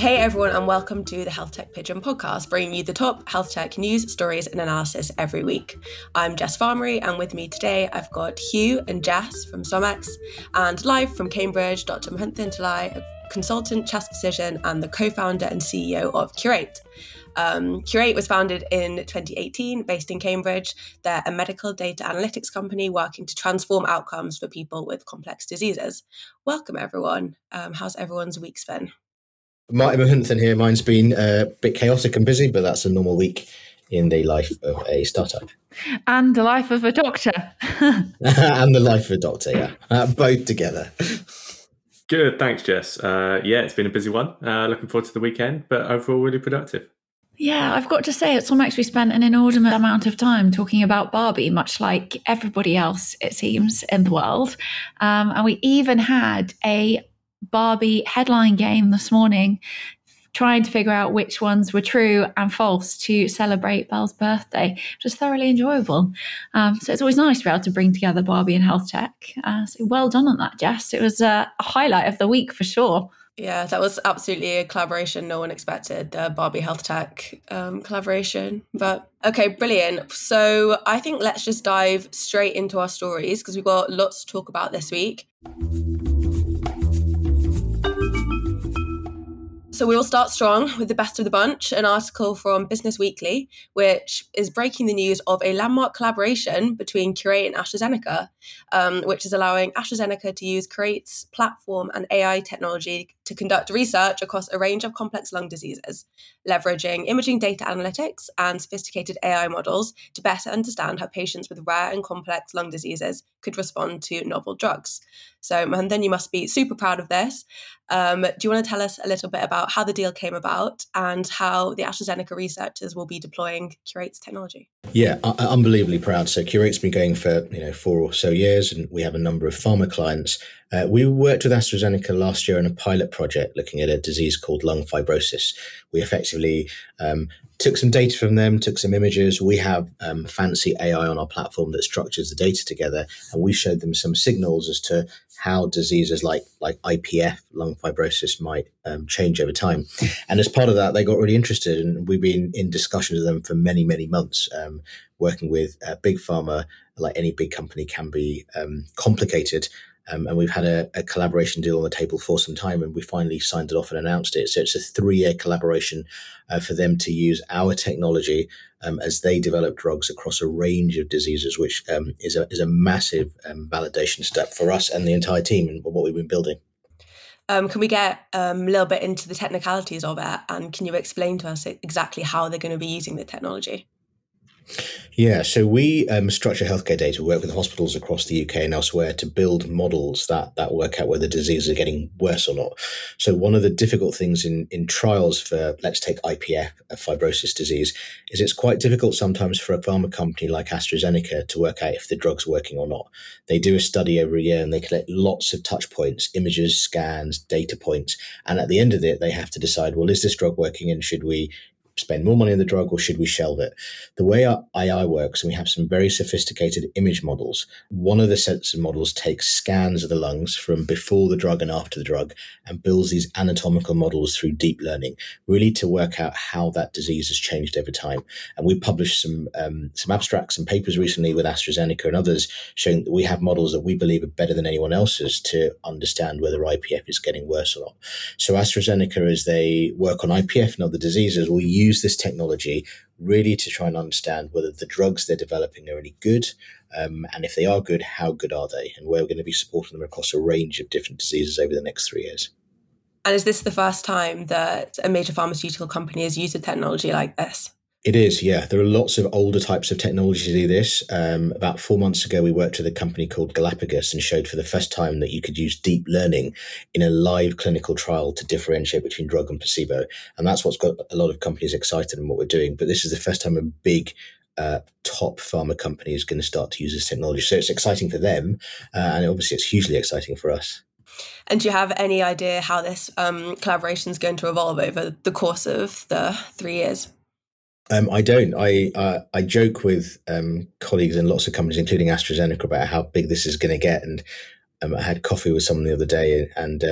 Hey everyone, and welcome to the Health Tech Pigeon podcast, bringing you the top health tech news, stories and analysis every week. I'm Jess Farmery, and with me today I've got Huw and Jess from SomX, and live from Cambridge, Dr. Muhunthan Thillai, a consultant chest physician and the co-founder and CEO of Qureight. Qureight was founded in 2018, based in Cambridge. They're a medical data analytics company working to transform outcomes for people with complex diseases. Welcome everyone. How's everyone's week's been? Martin Muhunthan here. Mine's been a bit chaotic and busy, but that's a normal week in the life of a startup. And the life of a doctor. And the life of a doctor, yeah. Both together. Good. Thanks, Jess. Yeah, it's been a busy one. Looking forward to the weekend, but overall really productive. Yeah, I've got to say, at SomX we spent an inordinate amount of time talking about Barbie, much like everybody else, it seems, in the world. And we even had a Barbie headline game this morning, trying to figure out which ones were true and false to celebrate Belle's birthday, which was thoroughly enjoyable. So it's always nice to be able to bring together Barbie and health tech. So well done on that, Jess. It was a highlight of the week for sure. Yeah, that was absolutely a collaboration no one expected, the Barbie Health Tech collaboration. But okay, brilliant. So I think let's just dive straight into our stories because we've got lots to talk about this week. So we will start strong with the best of the bunch, an article from Business Weekly, which is breaking the news of a landmark collaboration between Qureight and AstraZeneca, which is allowing AstraZeneca to use Qureight's platform and AI technology to conduct research across a range of complex lung diseases, leveraging imaging data analytics and sophisticated AI models to better understand how patients with rare and complex lung diseases could respond to novel drugs. So Muhunthan, you must be super proud of this. Do you want to tell us a little bit about how the deal came about and how the AstraZeneca researchers will be deploying Qureight's technology? Yeah, unbelievably proud. So Qureight's been going for 4 or so years, and we have a number of pharma clients. We worked with AstraZeneca last year on a pilot project looking at a disease called lung fibrosis. We effectively took some data from them, took some images. We have fancy AI on our platform that structures the data together, and we showed them some signals as to how diseases like IPF, lung fibrosis, might change over time. And as part of that, they got really interested, and we've been in discussions with them for many, many months, working with big pharma. Like any big company, can be complicated. And we've had a collaboration deal on the table for some time, and we finally signed it off and announced it. So it's a 3-year collaboration for them to use our technology as they develop drugs across a range of diseases, which is a massive validation step for us and the entire team and what we've been building. Can we get a little bit into the technicalities of it? And can you explain to us exactly how they're going to be using the technology? Yeah, so we structure healthcare data, work with hospitals across the UK and elsewhere to build models that work out whether diseases are getting worse or not. So one of the difficult things in trials for, let's take IPF, a fibrosis disease, is it's quite difficult sometimes for a pharma company like AstraZeneca to work out if the drug's working or not. They do a study every year and they collect lots of touch points, images, scans, data points. And at the end of it, they have to decide, well, is this drug working and should we spend more money on the drug or should we shelve it? The way our AI works, and we have some very sophisticated image models, one of the sets of models takes scans of the lungs from before the drug and after the drug and builds these anatomical models through deep learning, really to work out how that disease has changed over time. And we published some abstracts and papers recently with AstraZeneca and others showing that we have models that we believe are better than anyone else's to understand whether IPF is getting worse or not. So AstraZeneca, as they work on IPF and other diseases, will use this technology really to try and understand whether the drugs they're developing are any good, and if they are good, how good are they? And we're going to be supporting them across a range of different diseases over the next 3 years. And is this the first time that a major pharmaceutical company has used a technology like this? It is, yeah. There are lots of older types of technology to do this. About 4 months ago, we worked with a company called Galapagos and showed for the first time that you could use deep learning in a live clinical trial to differentiate between drug and placebo. And that's what's got a lot of companies excited in what we're doing. But this is the first time a big top pharma company is going to start to use this technology. So it's exciting for them. And obviously, it's hugely exciting for us. And do you have any idea how this collaboration is going to evolve over the course of the 3 years? I don't. I joke with colleagues in lots of companies, including AstraZeneca, about how big this is going to get. And I had coffee with someone the other day, and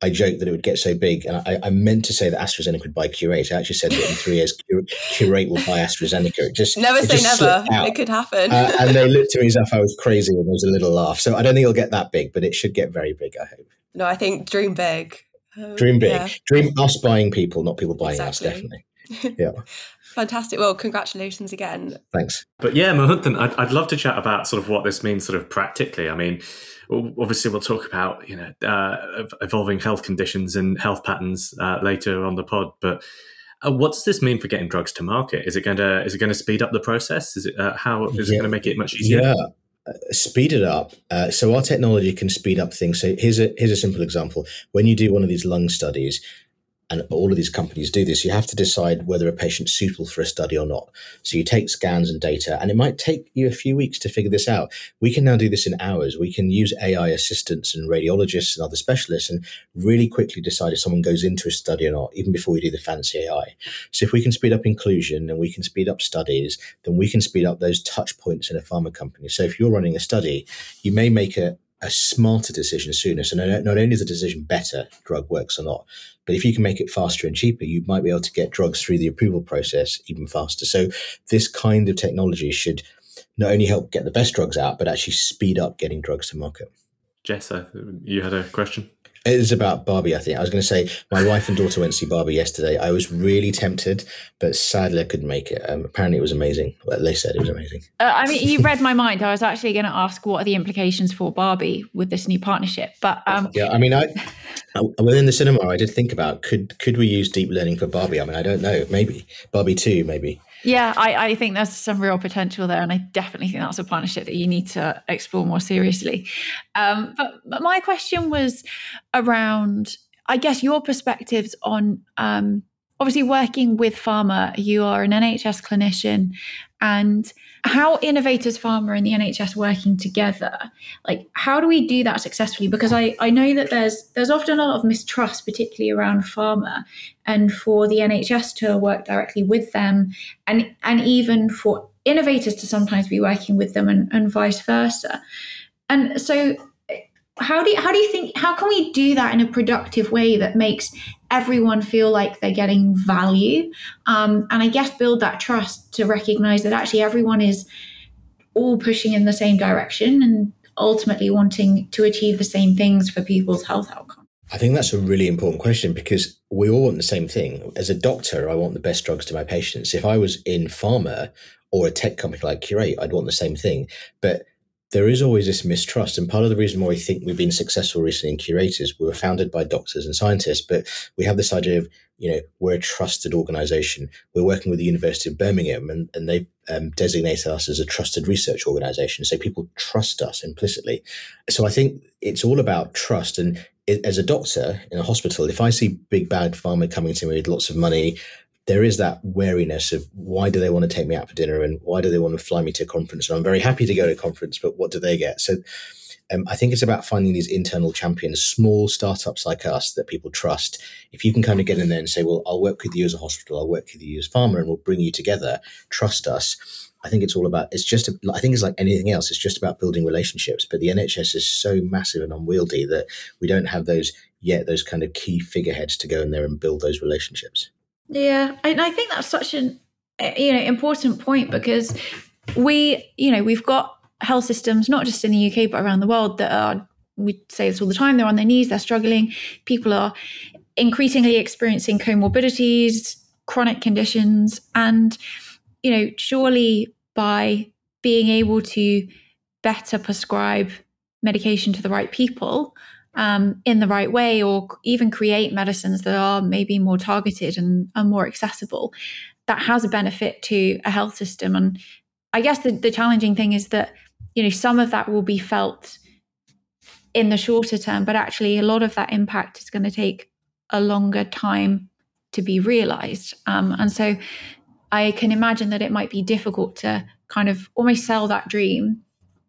I joked that it would get so big, and I meant to say that AstraZeneca would buy Qureight. I actually said that in 3 years, Qureight will buy AstraZeneca. It just never say never. It could happen. And they looked at me as if I was crazy, and there was a little laugh. So I don't think it'll get that big, but it should get very big, I hope. No, I think dream big. Dream big. Yeah. Dream us buying people, not people buying us, definitely. Yeah. Fantastic. Well, congratulations again. Thanks. But yeah, Muhunthan, I'd love to chat about sort of what this means sort of practically. I mean, obviously, we'll talk about, you know, evolving health conditions and health patterns later on the pod. But what does this mean for getting drugs to market? Is it going to speed up the process? Is it going to make it much easier? Yeah, speed it up. So our technology can speed up things. So here's a simple example. When you do one of these lung studies, and all of these companies do this, you have to decide whether a patient's suitable for a study or not. So you take scans and data, and it might take you a few weeks to figure this out. We can now do this in hours. We can use AI assistants and radiologists and other specialists and really quickly decide if someone goes into a study or not, even before we do the fancy AI. So if we can speed up inclusion and we can speed up studies, then we can speed up those touch points in a pharma company. So if you're running a study, you may make a smarter decision sooner. So not only is the decision better, drug works or not, but if you can make it faster and cheaper, you might be able to get drugs through the approval process even faster. So this kind of technology should not only help get the best drugs out, but actually speed up getting drugs to market. Jess, you had a question? It was about Barbie, I think. I was going to say, my wife and daughter went to see Barbie yesterday. I was really tempted, but sadly I couldn't make it. Apparently it was amazing. Well, they said it was amazing. I mean, you read my mind. I was actually going to ask, what are the implications for Barbie with this new partnership? But yeah, I mean, I within the cinema, I did think about, could we use deep learning for Barbie? I mean, I don't know. Maybe. Barbie 2, maybe. Yeah, I think there's some real potential there, and I definitely think that's a partnership that you need to explore more seriously. But my question was around, I guess, your perspectives on obviously working with pharma. You are an NHS clinician, and how innovators, pharma and the NHS working together, like how do we do that successfully? Because I know that there's often a lot of mistrust, particularly around pharma, and for the NHS to work directly with them, and even for innovators to sometimes be working with them and vice versa. And so how can we do that in a productive way that makes everyone feel like they're getting value? And I guess build that trust to recognize that actually everyone is all pushing in the same direction and ultimately wanting to achieve the same things for people's health outcomes. I think that's a really important question, because we all want the same thing. As a doctor, I want the best drugs to my patients. If I was in pharma or a tech company like Qureight, I'd want the same thing. But there is always this mistrust, and part of the reason why we think we've been successful recently in Qureight is we were founded by doctors and scientists, but we have this idea of, you know, we're a trusted organisation. We're working with the University of Birmingham, and they designated us as a trusted research organisation, so people trust us implicitly. So I think it's all about trust, and as a doctor in a hospital, if I see big bad pharma coming to me with lots of money, there is that wariness of, why do they want to take me out for dinner, and why do they want to fly me to a conference? And I'm very happy to go to a conference, but what do they get? So I think it's about finding these internal champions, small startups like us that people trust. If you can kind of get in there and say, well, I'll work with you as a hospital, I'll work with you as pharma, and we'll bring you together, trust us. I think it's all about, I think it's like anything else. It's just about building relationships. But the NHS is so massive and unwieldy that we don't have those kind of key figureheads to go in there and build those relationships. Yeah, and I think that's such an important point, because we've got health systems not just in the UK but around the world that are, we say this all the time, they're on their knees, they're struggling. People are increasingly experiencing comorbidities, chronic conditions, and surely by being able to better prescribe medication to the right people, in the right way, or even create medicines that are maybe more targeted and more accessible, that has a benefit to a health system. And I guess the challenging thing is that, some of that will be felt in the shorter term, but actually a lot of that impact is going to take a longer time to be realized. And so I can imagine that it might be difficult to kind of almost sell that dream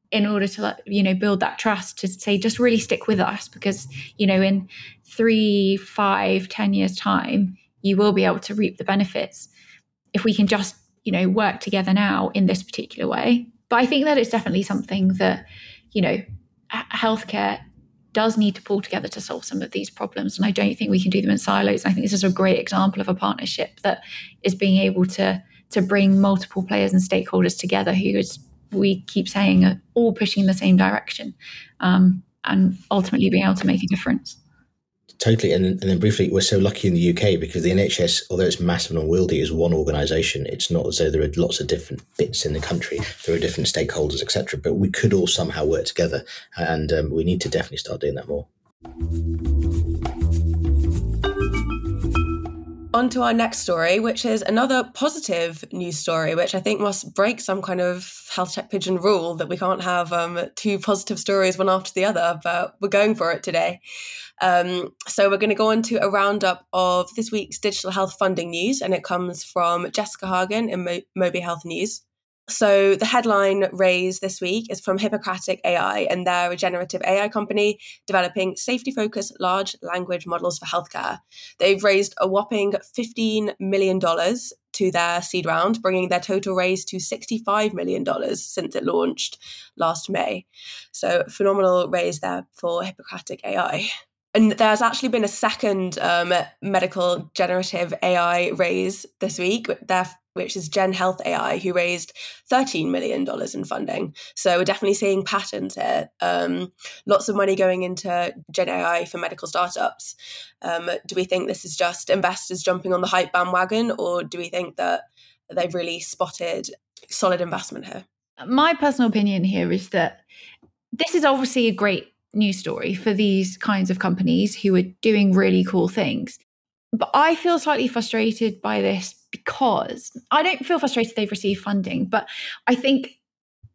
in order to, build that trust to say, just really stick with us, because, in 3, 5, 10 years time, you will be able to reap the benefits if we can just, work together now in this particular way. But I think that it's definitely something that, healthcare does need to pull together to solve some of these problems. And I don't think we can do them in silos. And I think this is a great example of a partnership that is being able to bring multiple players and stakeholders together who, as we keep saying, are all pushing in the same direction, and ultimately being able to make a difference. Totally. And then briefly, we're so lucky in the UK because the NHS, although it's massive and unwieldy, is one organisation. It's not as though there are lots of different bits in the country. There are different stakeholders, etc. But we could all somehow work together. And we need to definitely start doing that more. On to our next story, which is another positive news story, which I think must break some kind of Health Tech Pigeon rule that we can't have two positive stories one after the other, but we're going for it today. So we're going to go on to a roundup of this week's digital health funding news, and it comes from Jessica Hagen in Moby Health News. So the headline raised this week is from Hippocratic AI, and they're a generative AI company developing safety-focused large language models for healthcare. They've raised a whopping $15 million to their seed round, bringing their total raise to $65 million since it launched last May. So phenomenal raise there for Hippocratic AI. And there's actually been a second medical generative AI raise this week, which is Gen Health AI, who raised $13 million in funding. So we're definitely seeing patterns here. Lots of money going into Gen AI for medical startups. Do we think this is just investors jumping on the hype bandwagon, or do we think that they've really spotted solid investment here? My personal opinion here is that this is obviously a great news story for these kinds of companies who are doing really cool things. But I feel slightly frustrated by this because I don't feel frustrated they've received funding, but I think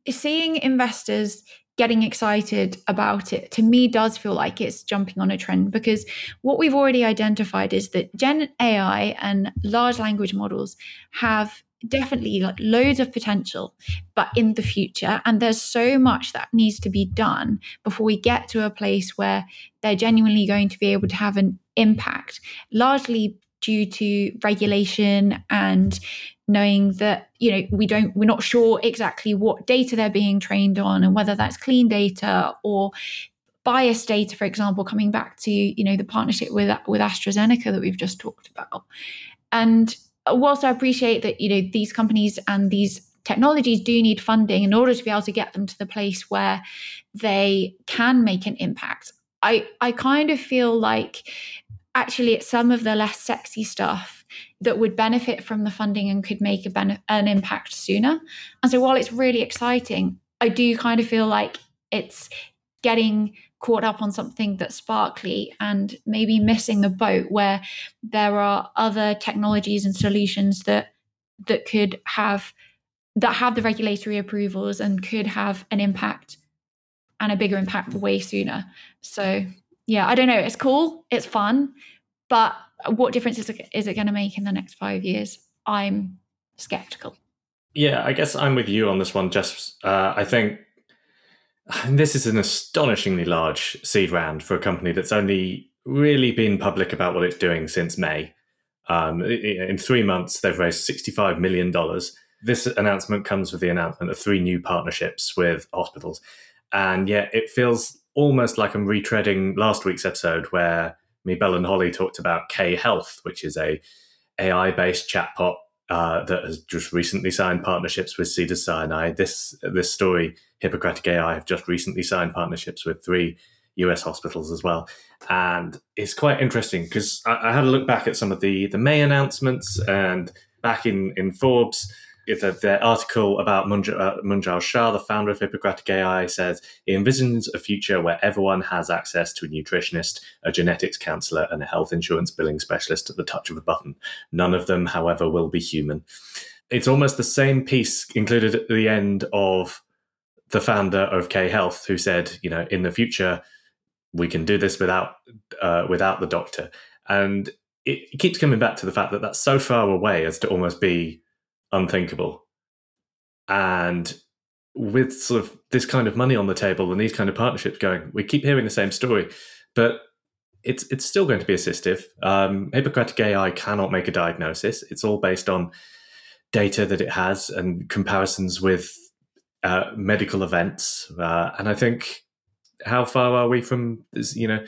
seeing investors getting excited about it, to me, does feel like it's jumping on a trend, because what we've already identified is that Gen AI and large language models have definitely like loads of potential, but in the future, and there's so much that needs to be done before we get to a place where they're genuinely going to be able to have an impact, largely due to regulation and knowing that, you know, we're not sure exactly what data they're being trained on and whether that's clean data or bias data, for example, coming back to, you know, the partnership with AstraZeneca that we've just talked about. And whilst I appreciate that, you know, these companies and these technologies do need funding in order to be able to get them to the place where they can make an impact, I kind of feel like actually it's some of the less sexy stuff that would benefit from the funding and could make an impact sooner. And so while it's really exciting, I do kind of feel like it's getting caught up on something that's sparkly and maybe missing the boat where there are other technologies and solutions that could have the regulatory approvals and could have an impact, and a bigger impact, way sooner. So yeah, I don't know. It's cool. It's fun. But what difference is it going to make in the next 5 years? I'm skeptical. Yeah, I guess I'm with you on this one, Jess. I think this is an astonishingly large seed round for a company that's only really been public about what it's doing since May. In 3 months, they've raised $65 million. This announcement comes with the announcement of 3 new partnerships with hospitals. And yet it feels almost like I'm retreading last week's episode where me, Bell and Holly talked about K Health, which is a AI-based chatbot that has just recently signed partnerships with Cedars Sinai. This story, Hippocratic AI, have just recently signed partnerships with 3 US hospitals as well. And it's quite interesting because I had a look back at some of the May announcements, and back in Forbes, their article about Munjal Shah, the founder of Hippocratic AI, says it envisions a future where everyone has access to a nutritionist, a genetics counsellor, and a health insurance billing specialist at the touch of a button. None of them, however, will be human. It's almost the same piece included at the end of the founder of K Health, who said, you know, in the future, we can do this without the doctor. And it keeps coming back to the fact that that's so far away as to almost be unthinkable. And with sort of this kind of money on the table and these kind of partnerships going, we keep hearing the same story, but it's still going to be assistive. Hippocratic AI cannot make a diagnosis. It's all based on data that it has and comparisons with medical events. And I think how far are we from, you know,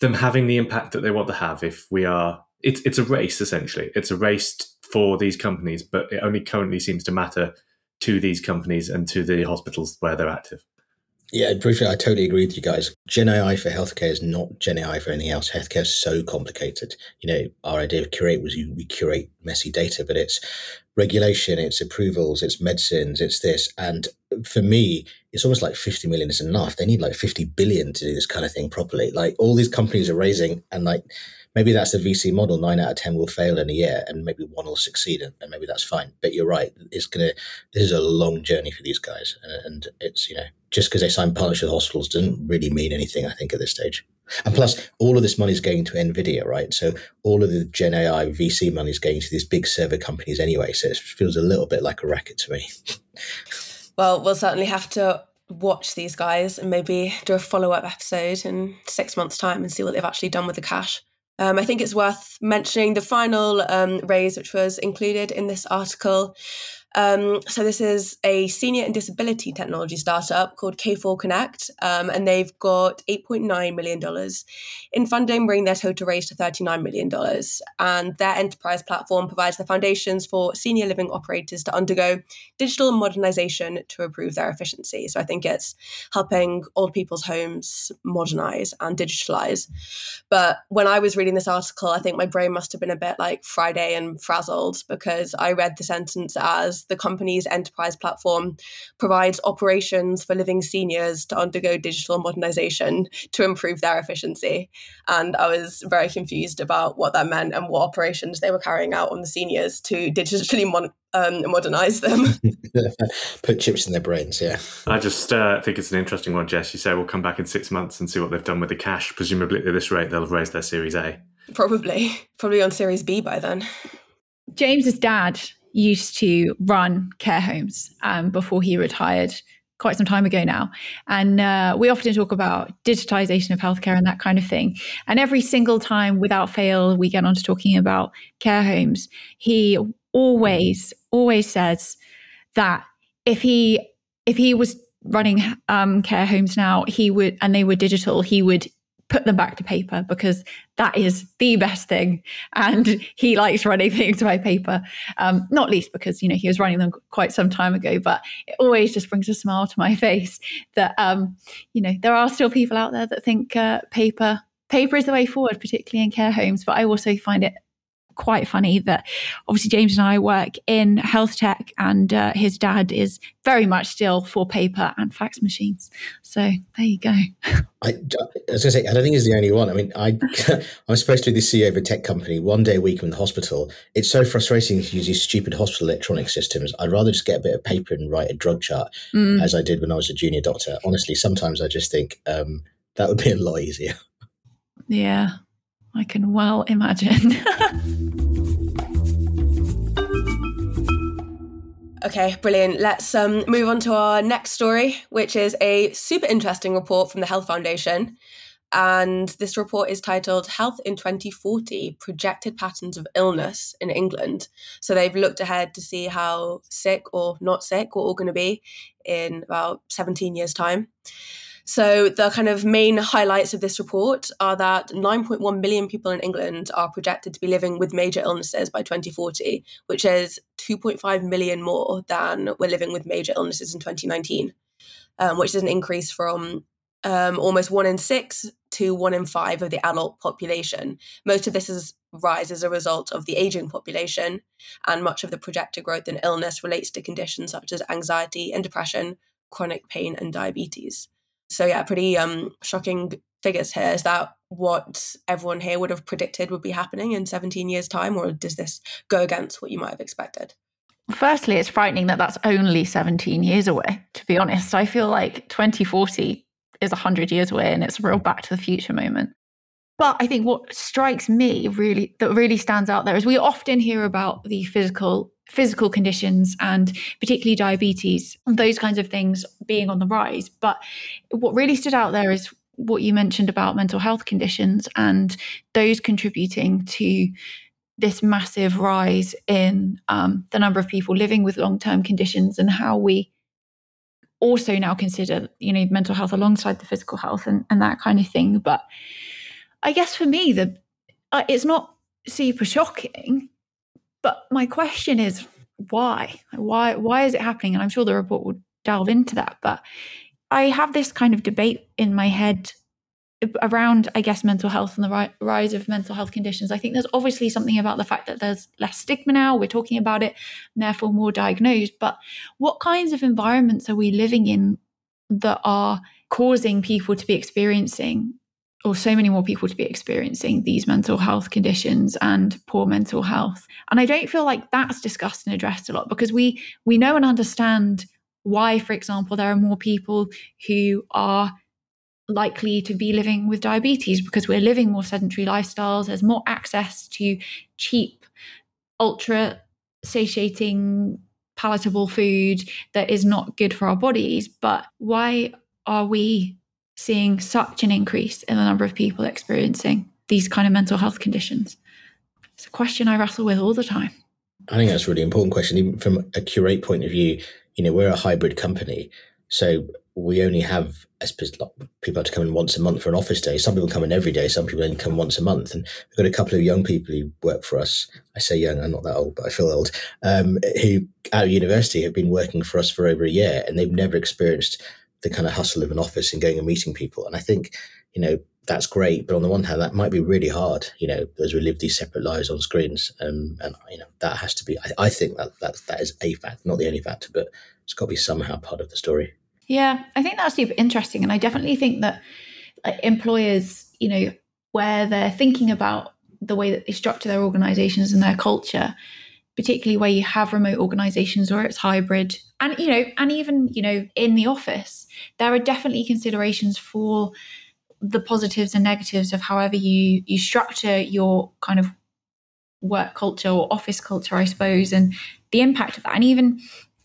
them having the impact that they want to have? If we are, it's a race, essentially. It's a race for these companies, but it only currently seems to matter to these companies and to the hospitals where they're active. Yeah, briefly, I totally agree with you guys. Gen AI for healthcare is not Gen AI for anything else. Healthcare is so complicated. You know, our idea of Qureight was we curate messy data, but it's regulation, it's approvals, it's medicines, it's this. And for me, it's almost like 50 million is enough. They need like 50 billion to do this kind of thing properly. Like all these companies are raising, and like maybe that's the VC model. 9 out of 10 will fail in a year, and maybe one will succeed, and maybe that's fine. But you're right. This is a long journey for these guys. And it's, you know, just because they sign partnerships with hospitals doesn't really mean anything, I think, at this stage. And plus, all of this money is going to NVIDIA, right? So all of the Gen AI VC money is going to these big server companies anyway. So it feels a little bit like a racket to me. Well, we'll certainly have to watch these guys and maybe do a follow-up episode in 6 months' time and see what they've actually done with the cash. I think it's worth mentioning the final raise, which was included in this article. So this is a senior and disability technology startup called K4 Connect, and they've got $8.9 million in funding, bringing their total raise to $39 million. And their enterprise platform provides the foundations for senior living operators to undergo digital modernization to improve their efficiency. So I think it's helping old people's homes modernize and digitalize. But when I was reading this article, I think my brain must have been a bit like Friday and frazzled, because I read the sentence as, the company's enterprise platform provides operations for living seniors to undergo digital modernization to improve their efficiency. And I was very confused about what that meant and what operations they were carrying out on the seniors to digitally modernize them. Put chips in their brains, yeah. I just think it's an interesting one, Jess. You say we'll come back in 6 months and see what they've done with the cash. Presumably at this rate, they'll have raised their Series A. Probably on Series B by then. James's dad used to run care homes before he retired quite some time ago now. And we often talk about digitization of healthcare and that kind of thing. And every single time, without fail, we get on to talking about care homes. He always says that if he was running care homes now, he would, and they were digital, he would put them back to paper, because that is the best thing. And he likes running things by paper, not least because, you know, he was running them quite some time ago, but it always just brings a smile to my face that, you know, there are still people out there that think paper is the way forward, particularly in care homes. But I also find it quite funny that obviously James and I work in health tech, and his dad is very much still for paper and fax machines. So there you go. I was going to say, I don't think he's the only one. I mean, I'm supposed to be the CEO of a tech company 1 day a week in the hospital. It's so frustrating to use these stupid hospital electronic systems. I'd rather just get a bit of paper and write a drug chart as I did when I was a junior doctor. Honestly, sometimes I just think that would be a lot easier. Yeah. I can well imagine. Okay, brilliant. Let's move on to our next story, which is a super interesting report from the Health Foundation. And this report is titled Health in 2040, Projected Patterns of Illness in England. So they've looked ahead to see how sick or not sick we're all going to be in about 17 years' time. So the kind of main highlights of this report are that 9.1 million people in England are projected to be living with major illnesses by 2040, which is 2.5 million more than were living with major illnesses in 2019, which is an increase from almost 1 in 6 to 1 in 5 of the adult population. Most of this rise as a result of the aging population, and much of the projected growth in illness relates to conditions such as anxiety and depression, chronic pain and diabetes. So yeah, pretty shocking figures here. Is that what everyone here would have predicted would be happening in 17 years' time, or does this go against what you might have expected? Firstly, it's frightening that that's only 17 years away, to be honest. I feel like 2040 is 100 years away, and it's a real Back to the Future moment. But I think what strikes me really, that really stands out there, is we often hear about the physical conditions, and particularly diabetes, those kinds of things being on the rise. But what really stood out there is what you mentioned about mental health conditions and those contributing to this massive rise in the number of people living with long-term conditions, and how we also now consider, you know, mental health alongside the physical health and that kind of thing. But I guess for me, it's not super shocking, but my question is why is it happening? And I'm sure the report will delve into that, but I have this kind of debate in my head around, I guess, mental health and the rise of mental health conditions. I think there's obviously something about the fact that there's less stigma now, we're talking about it, and therefore more diagnosed. But what kinds of environments are we living in that are causing people to be experiencing, or so many more people to be experiencing, these mental health conditions and poor mental health? And I don't feel like that's discussed and addressed a lot, because we know and understand why, for example, there are more people who are likely to be living with diabetes, because we're living more sedentary lifestyles. There's more access to cheap, ultra satiating, palatable food that is not good for our bodies. But why are we seeing such an increase in the number of people experiencing these kind of mental health conditions? It's a question I wrestle with all the time. I think that's a really important question. Even from a Qureight point of view, you know, we're a hybrid company. So we only have, I suppose, people have to come in once a month for an office day. Some people come in every day. Some people only come once a month. And we've got a couple of young people who work for us. I say young, I'm not that old, but I feel old, who out of university have been working for us for over a year, and they've never experienced the kind of hustle of an office and going and meeting people. And I think, you know, that's great. But on the one hand, that might be really hard, you know, as we live these separate lives on screens. And, you know, that has to be, I think that is a fact, not the only factor, but it's got to be somehow part of the story. Yeah, I think that's super interesting. And I definitely think that employers, you know, where they're thinking about the way that they structure their organizations and their culture, particularly where you have remote organizations or it's hybrid, and, you know, and even, you know, in the office, there are definitely considerations for the positives and negatives of however you structure your kind of work culture or office culture, I suppose, and the impact of that. And even,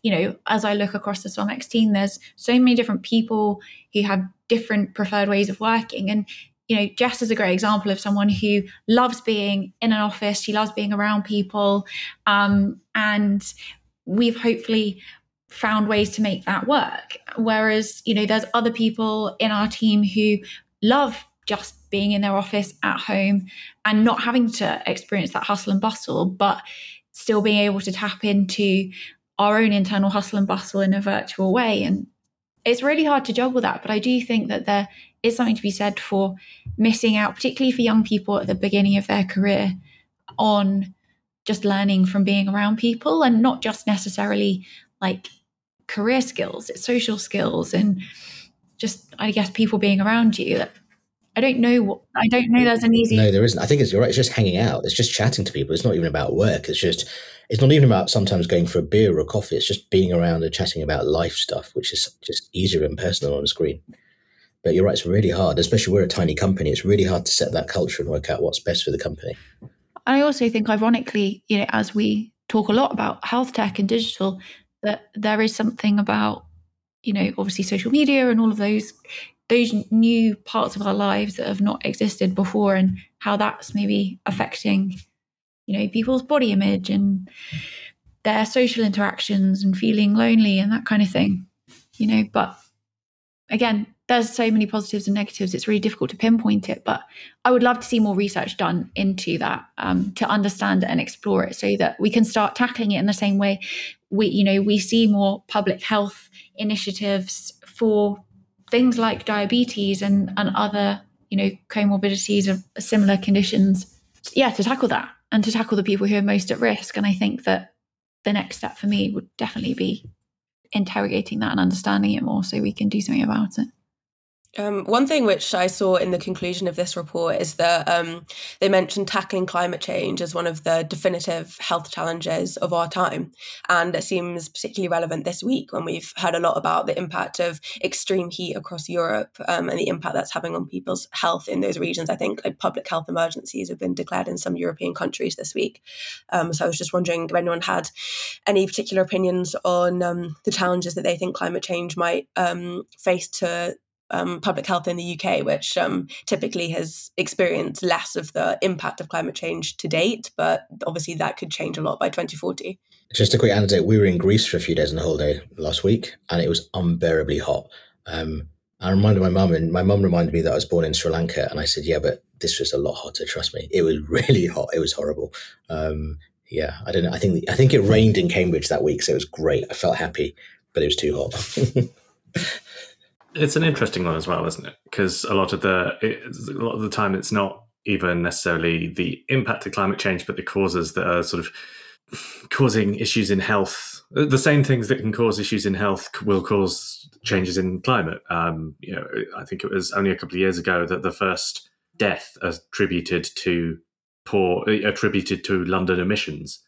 you know, as I look across the SomX team, there's so many different people who have different preferred ways of working. And, you know, Jess is a great example of someone who loves being in an office. She loves being around people. And we've hopefully found ways to make that work. Whereas, you know, there's other people in our team who love just being in their office at home and not having to experience that hustle and bustle, but still being able to tap into our own internal hustle and bustle in a virtual way. And it's really hard to juggle that. But I do think that there is something to be said for missing out, particularly for young people at the beginning of their career, on just learning from being around people, and not just necessarily like career skills, it's social skills and just, I guess, people being around you. I don't know there's an easy... No, there isn't. I think you're right. It's just hanging out. It's just chatting to people. It's not even about work. It's not even about sometimes going for a beer or coffee. It's just being around and chatting about life stuff, which is just easier in person than on a screen. But you're right. It's really hard, especially we're a tiny company. It's really hard to set that culture and work out what's best for the company. I also think, ironically, you know, as we talk a lot about health tech and digital, that there is something about, you know, obviously social media and all of those new parts of our lives that have not existed before, and how that's maybe affecting, you know, people's body image and their social interactions and feeling lonely and that kind of thing, you know. But again, there's so many positives and negatives. It's really difficult to pinpoint it, but I would love to see more research done into that to understand it and explore it, so that we can start tackling it in the same way we, you know, we see more public health initiatives for things like diabetes and other, you know, comorbidities of similar conditions. Yeah, to tackle that and to tackle the people who are most at risk. And I think that the next step for me would definitely be interrogating that and understanding it more, so we can do something about it. One thing which I saw in the conclusion of this report is that they mentioned tackling climate change as one of the definitive health challenges of our time. And it seems particularly relevant this week, when we've heard a lot about the impact of extreme heat across Europe and the impact that's having on people's health in those regions. I think like public health emergencies have been declared in some European countries this week. So I was just wondering if anyone had any particular opinions on the challenges that they think climate change might face to public health in the UK, which typically has experienced less of the impact of climate change to date. But obviously that could change a lot by 2040. Just a quick anecdote. We were in Greece for a few days on the holiday last week, and it was unbearably hot. I reminded my mum, and my mum reminded me that I was born in Sri Lanka. And I said, yeah, but this was a lot hotter. Trust me. It was really hot. It was horrible. Yeah, I don't know. I think it rained in Cambridge that week. So it was great. I felt happy, but it was too hot. It's an interesting one as well, isn't it? Because a lot of the time, it's not even necessarily the impact of climate change, but the causes that are sort of causing issues in health. The same things that can cause issues in health will cause changes in climate. I think it was only a couple of years ago that the first death attributed to London emissions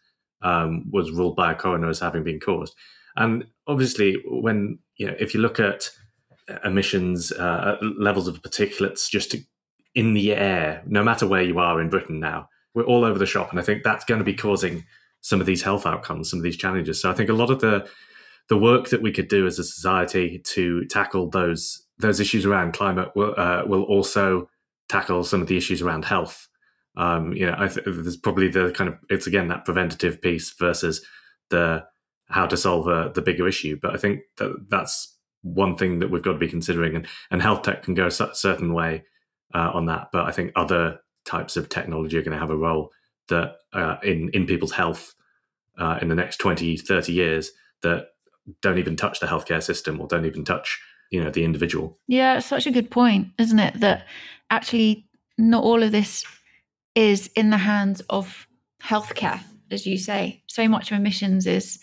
was ruled by a coroner as having been caused. And obviously, when if you look at emissions, levels of particulates just in the air, no matter where you are in Britain now, we're all over the shop. And I think that's going to be causing some of these health outcomes, some of these challenges. So I think a lot of the work that we could do as a society to tackle those issues around climate will also tackle some of the issues around health. There's probably the kind of, it's again, that preventative piece versus the how to solve the bigger issue. But I think that's one thing that we've got to be considering, and health tech can go a certain way on that, but I think other types of technology are going to have a role that in people's health in the next 20-30 years that don't even touch the healthcare system or don't even touch the individual. Yeah, it's such a good point, isn't it, that actually not all of this is in the hands of healthcare, as you say. So much of emissions is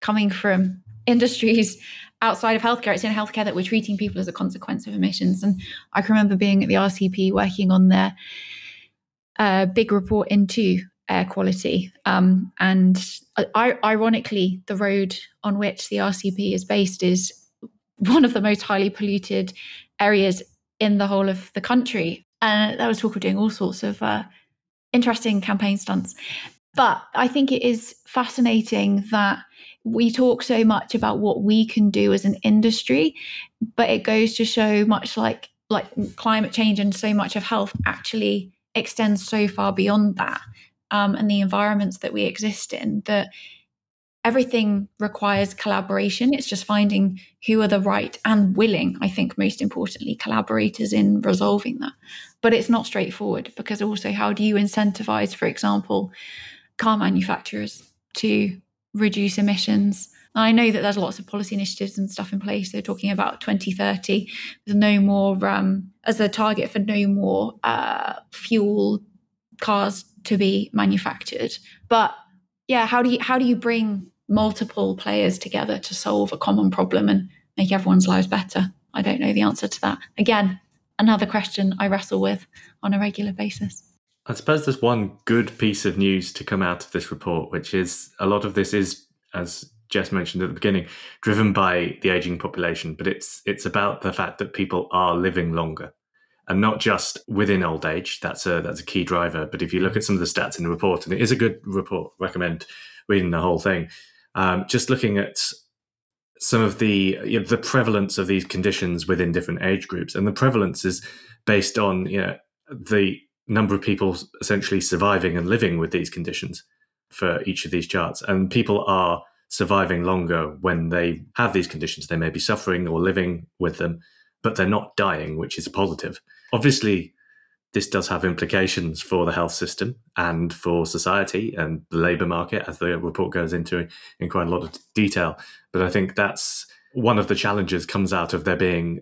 coming from industries outside of healthcare. It's in healthcare that we're treating people as a consequence of emissions. And I can remember being at the RCP working on their big report into air quality. And ironically, the road on which the RCP is based is one of the most highly polluted areas in the whole of the country. And there was talk of doing all sorts of interesting campaign stunts. But I think it is fascinating that we talk so much about what we can do as an industry, but it goes to show much like climate change and so much of health actually extends so far beyond that, and the environments that we exist in, that everything requires collaboration. It's just finding who are the right and willing, I think most importantly, collaborators in resolving that. But it's not straightforward, because also how do you incentivize, for example, car manufacturers to reduce emissions? I know that there's lots of policy initiatives and stuff in place. They're talking about 2030, there's no more as a target for no more fuel cars to be manufactured. But yeah, how do you bring multiple players together to solve a common problem and make everyone's lives better? I don't know the answer to that. Again, another question I wrestle with on a regular basis. I suppose there's one good piece of news to come out of this report, which is a lot of this is, as Jess mentioned at the beginning, driven by the aging population, but it's about the fact that people are living longer, and not just within old age. That's a key driver. But if you look at some of the stats in the report, and it is a good report, recommend reading the whole thing. Just looking at some of the prevalence of these conditions within different age groups, and the prevalence is based on the number of people essentially surviving and living with these conditions for each of these charts. And people are surviving longer when they have these conditions. They may be suffering or living with them, but they're not dying, which is a positive. Obviously, this does have implications for the health system and for society and the labour market, as the report goes into in quite a lot of detail. But I think that's one of the challenges comes out of there being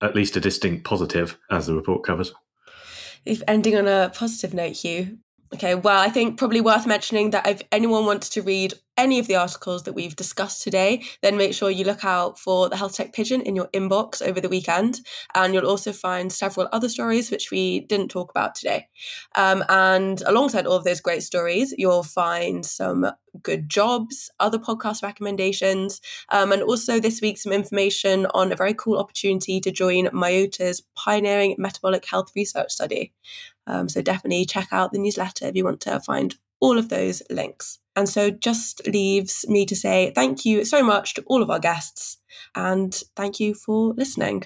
at least a distinct positive, as the report covers. If ending on a positive note, Huw. Okay, well, I think probably worth mentioning that if anyone wants to read any of the articles that we've discussed today, then make sure you look out for the Health Tech Pigeon in your inbox over the weekend. And you'll also find several other stories which we didn't talk about today. And alongside all of those great stories, you'll find some good jobs, other podcast recommendations, and also this week some information on a very cool opportunity to join Myota's pioneering metabolic health research study. So definitely check out the newsletter if you want to find all of those links. And so just leaves me to say thank you so much to all of our guests, and thank you for listening.